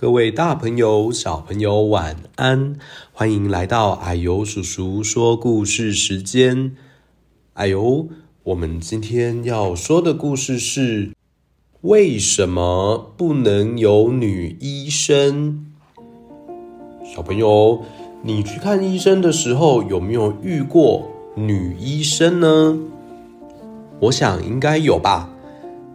各位大朋友、小朋友，晚安！欢迎来到哎呦叔叔说故事时间。哎呦，我们今天要说的故事是：为什么不能有女医生？小朋友，你去看医生的时候，有没有遇过女医生呢？我想应该有吧。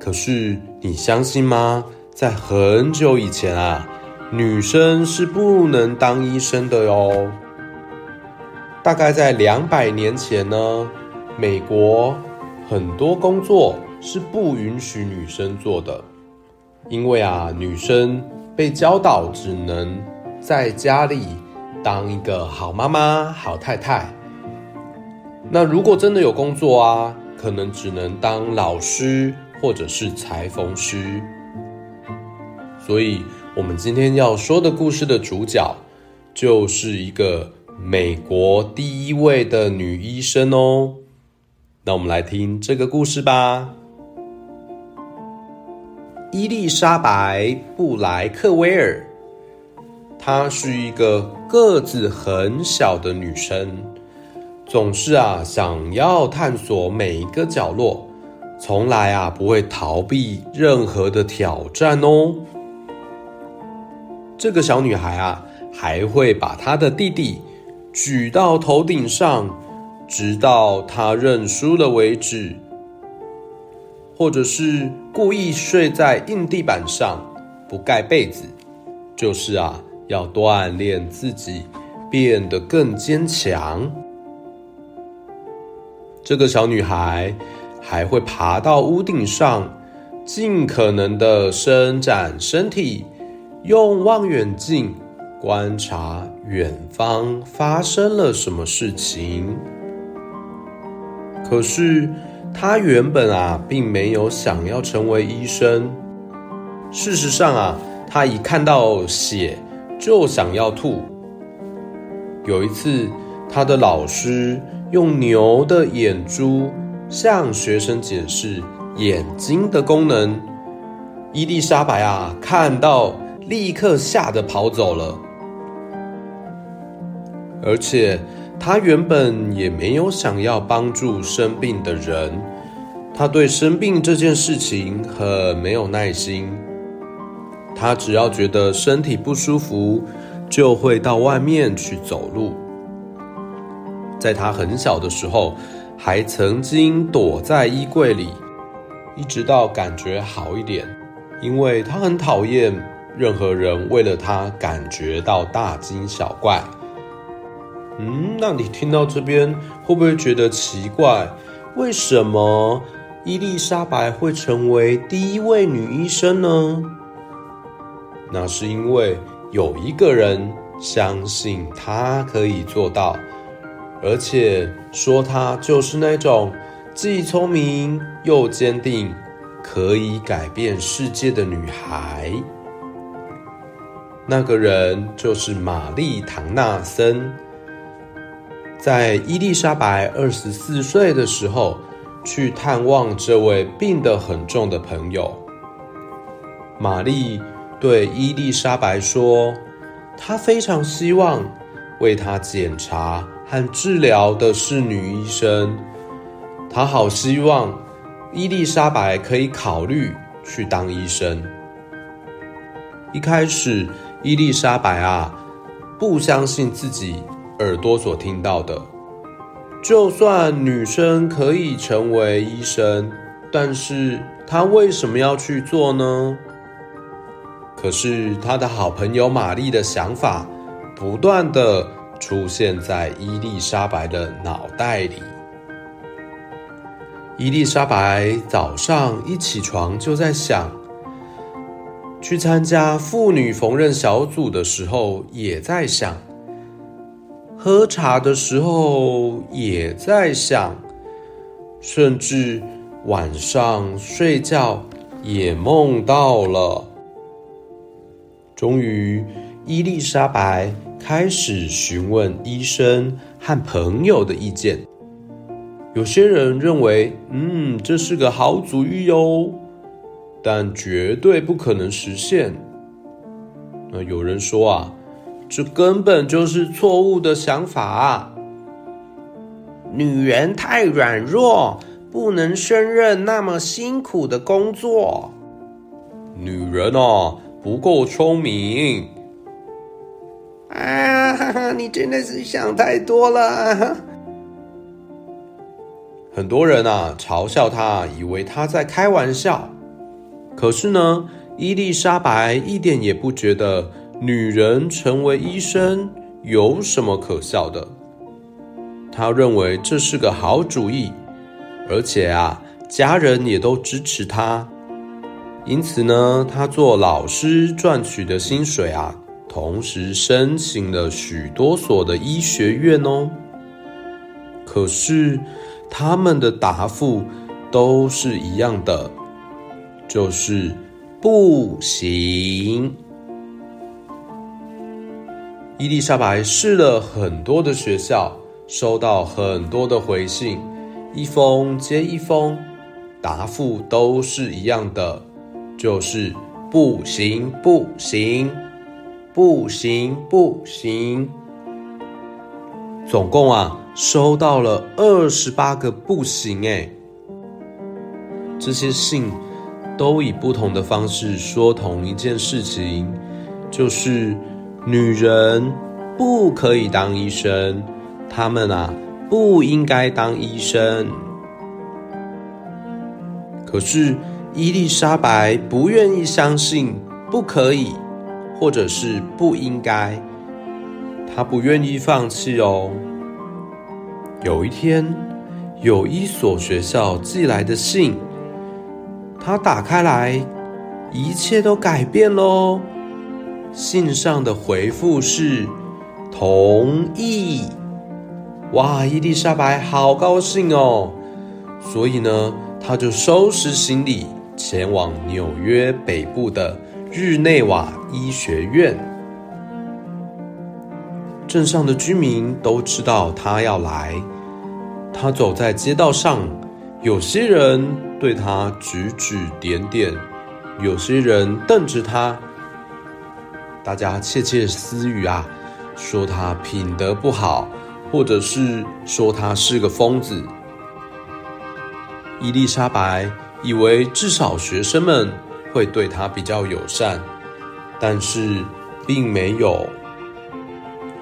可是你相信吗？在很久以前啊，女生是不能当医生的哟。大概在200年前呢，美国很多工作是不允许女生做的，因为啊，女生被教导只能在家里当一个好妈妈、好太太。那如果真的有工作啊，可能只能当老师或者是裁缝师。所以我们今天要说的故事的主角就是一个美国第一位的女医生哦。那我们来听这个故事吧。伊丽莎白·布莱克威尔，她是一个个子很小的女生，总是啊想要探索每一个角落，从来啊不会逃避任何的挑战哦。这个小女孩啊，还会把她的弟弟举到头顶上，直到她认输了为止，或者是故意睡在硬地板上，不盖被子，就是啊，要锻炼自己，变得更坚强。这个小女孩还会爬到屋顶上，尽可能的伸展身体，用望远镜观察远方发生了什么事情。可是他原本啊并没有想要成为医生。事实上啊，他一看到血就想要吐。有一次，他的老师用牛的眼珠向学生解释眼睛的功能。伊丽莎白啊看到立刻吓得跑走了，而且他原本也没有想要帮助生病的人，他对生病这件事情很没有耐心。他只要觉得身体不舒服，就会到外面去走路。在他很小的时候，还曾经躲在衣柜里，一直到感觉好一点，因为他很讨厌任何人为了他感觉到大惊小怪。那你听到这边会不会觉得奇怪？为什么伊丽莎白会成为第一位女医生呢？那是因为有一个人相信她可以做到，而且说她就是那种既聪明又坚定，可以改变世界的女孩。那个人就是玛丽·唐纳森。在伊丽莎白24岁的时候，去探望这位病得很重的朋友。玛丽对伊丽莎白说，她非常希望为她检查和治疗的是女医生，她好希望伊丽莎白可以考虑去当医生。一开始伊丽莎白啊不相信自己耳朵所听到的，就算女生可以成为医生，但是她为什么要去做呢？可是她的好朋友玛丽的想法不断的出现在伊丽莎白的脑袋里。伊丽莎白早上一起床就在想，去参加妇女缝纫小组的时候也在想，喝茶的时候也在想，甚至晚上睡觉也梦到了。终于，伊丽莎白开始询问医生和朋友的意见。有些人认为，这是个好主意哦，但绝对不可能实现。有人说啊，这根本就是错误的想法啊，女人太软弱，不能胜任那么辛苦的工作。女人啊，不够聪明。啊，你真的是想太多了。很多人啊，嘲笑他，以为他在开玩笑。可是呢，伊丽莎白一点也不觉得女人成为医生有什么可笑的。她认为这是个好主意，而且啊，家人也都支持她。因此呢，她做老师赚取的薪水啊，同时申请了许多所的医学院哦。可是他们的答复都是一样的，就是不行。伊丽莎白试了很多的学校，收到很多的回信，一封接一封，答复都是一样的，就是不行不行不行不行。总共啊，收到了28个不行耶。这些信都以不同的方式说同一件事情，就是女人不可以当医生，她们啊不应该当医生。可是伊丽莎白不愿意相信不可以或者是不应该，她不愿意放弃哦。有一天，有一所学校寄来的信，他打开来，一切都改变咯。信上的回复是同意。哇，伊丽莎白好高兴哦！所以呢，他就收拾行李，前往纽约北部的日内瓦医学院。镇上的居民都知道他要来，他走在街道上，有些人对他指指点点，有些人瞪着他，大家窃窃私语啊，说他品德不好，或者是说他是个疯子。伊丽莎白以为至少学生们会对他比较友善，但是并没有。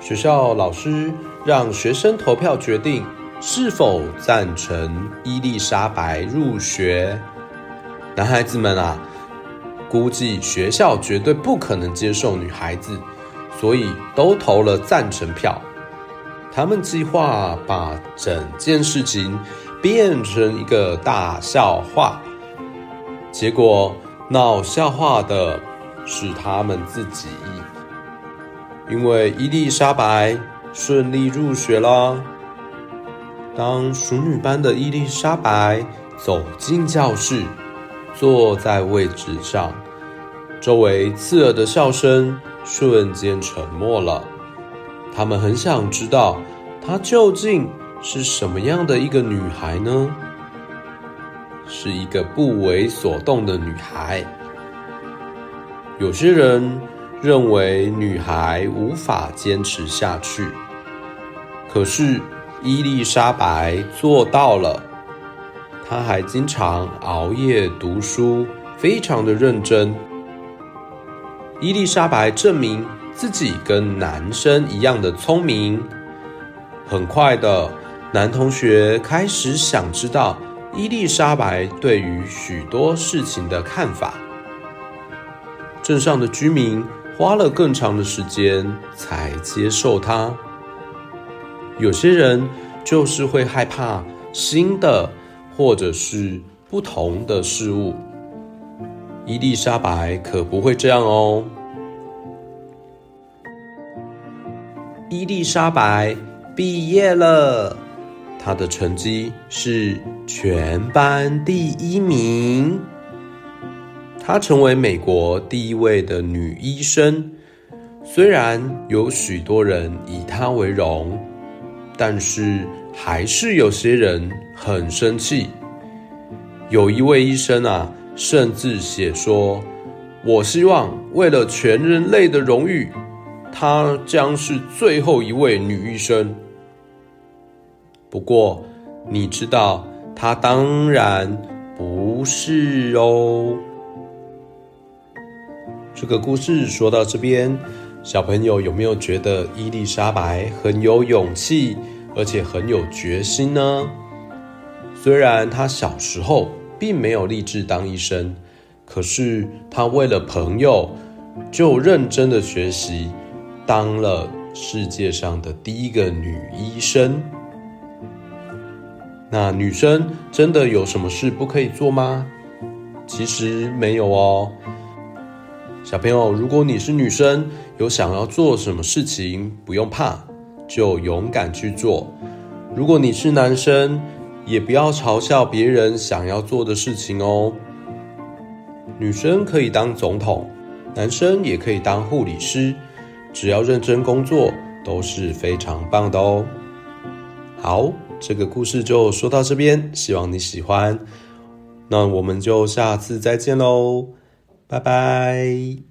学校老师让学生投票决定是否赞成伊丽莎白入学。男孩子们啊，估计学校绝对不可能接受女孩子，所以都投了赞成票。他们计划把整件事情变成一个大笑话，结果闹笑话的是他们自己，因为伊丽莎白顺利入学啦。当淑女般的伊丽莎白走进教室，坐在位置上，周围刺耳的笑声瞬间沉默了。他们很想知道她究竟是什么样的一个女孩呢？是一个不为所动的女孩。有些人认为女孩无法坚持下去，可是伊丽莎白做到了，她还经常熬夜读书，非常的认真。伊丽莎白证明自己跟男生一样的聪明。很快的，男同学开始想知道伊丽莎白对于许多事情的看法。镇上的居民花了更长的时间才接受她。有些人就是会害怕新的或者是不同的事物，伊丽莎白可不会这样哦。伊丽莎白毕业了，她的成绩是全班第1名，她成为美国第一位的女医生。虽然有许多人以她为荣，但是还是有些人很生气。有一位医生啊，甚至写说：“我希望为了全人类的荣誉，她将是最后一位女医生。不过，你知道，她当然不是哦。这个故事说到这边，小朋友有没有觉得伊丽莎白很有勇气，而且很有决心呢？虽然她小时候并没有立志当医生，可是他为了朋友就认真的学习，当了世界上的第一个女医生。那女生真的有什么事不可以做吗？其实没有哦。小朋友，如果你是女生，有想要做什么事情，不用怕，就勇敢去做。如果你是男生，也不要嘲笑别人想要做的事情哦。女生可以当总统，男生也可以当护理师，只要认真工作都是非常棒的哦。好，这个故事就说到这边，希望你喜欢。那我们就下次再见喽，拜拜。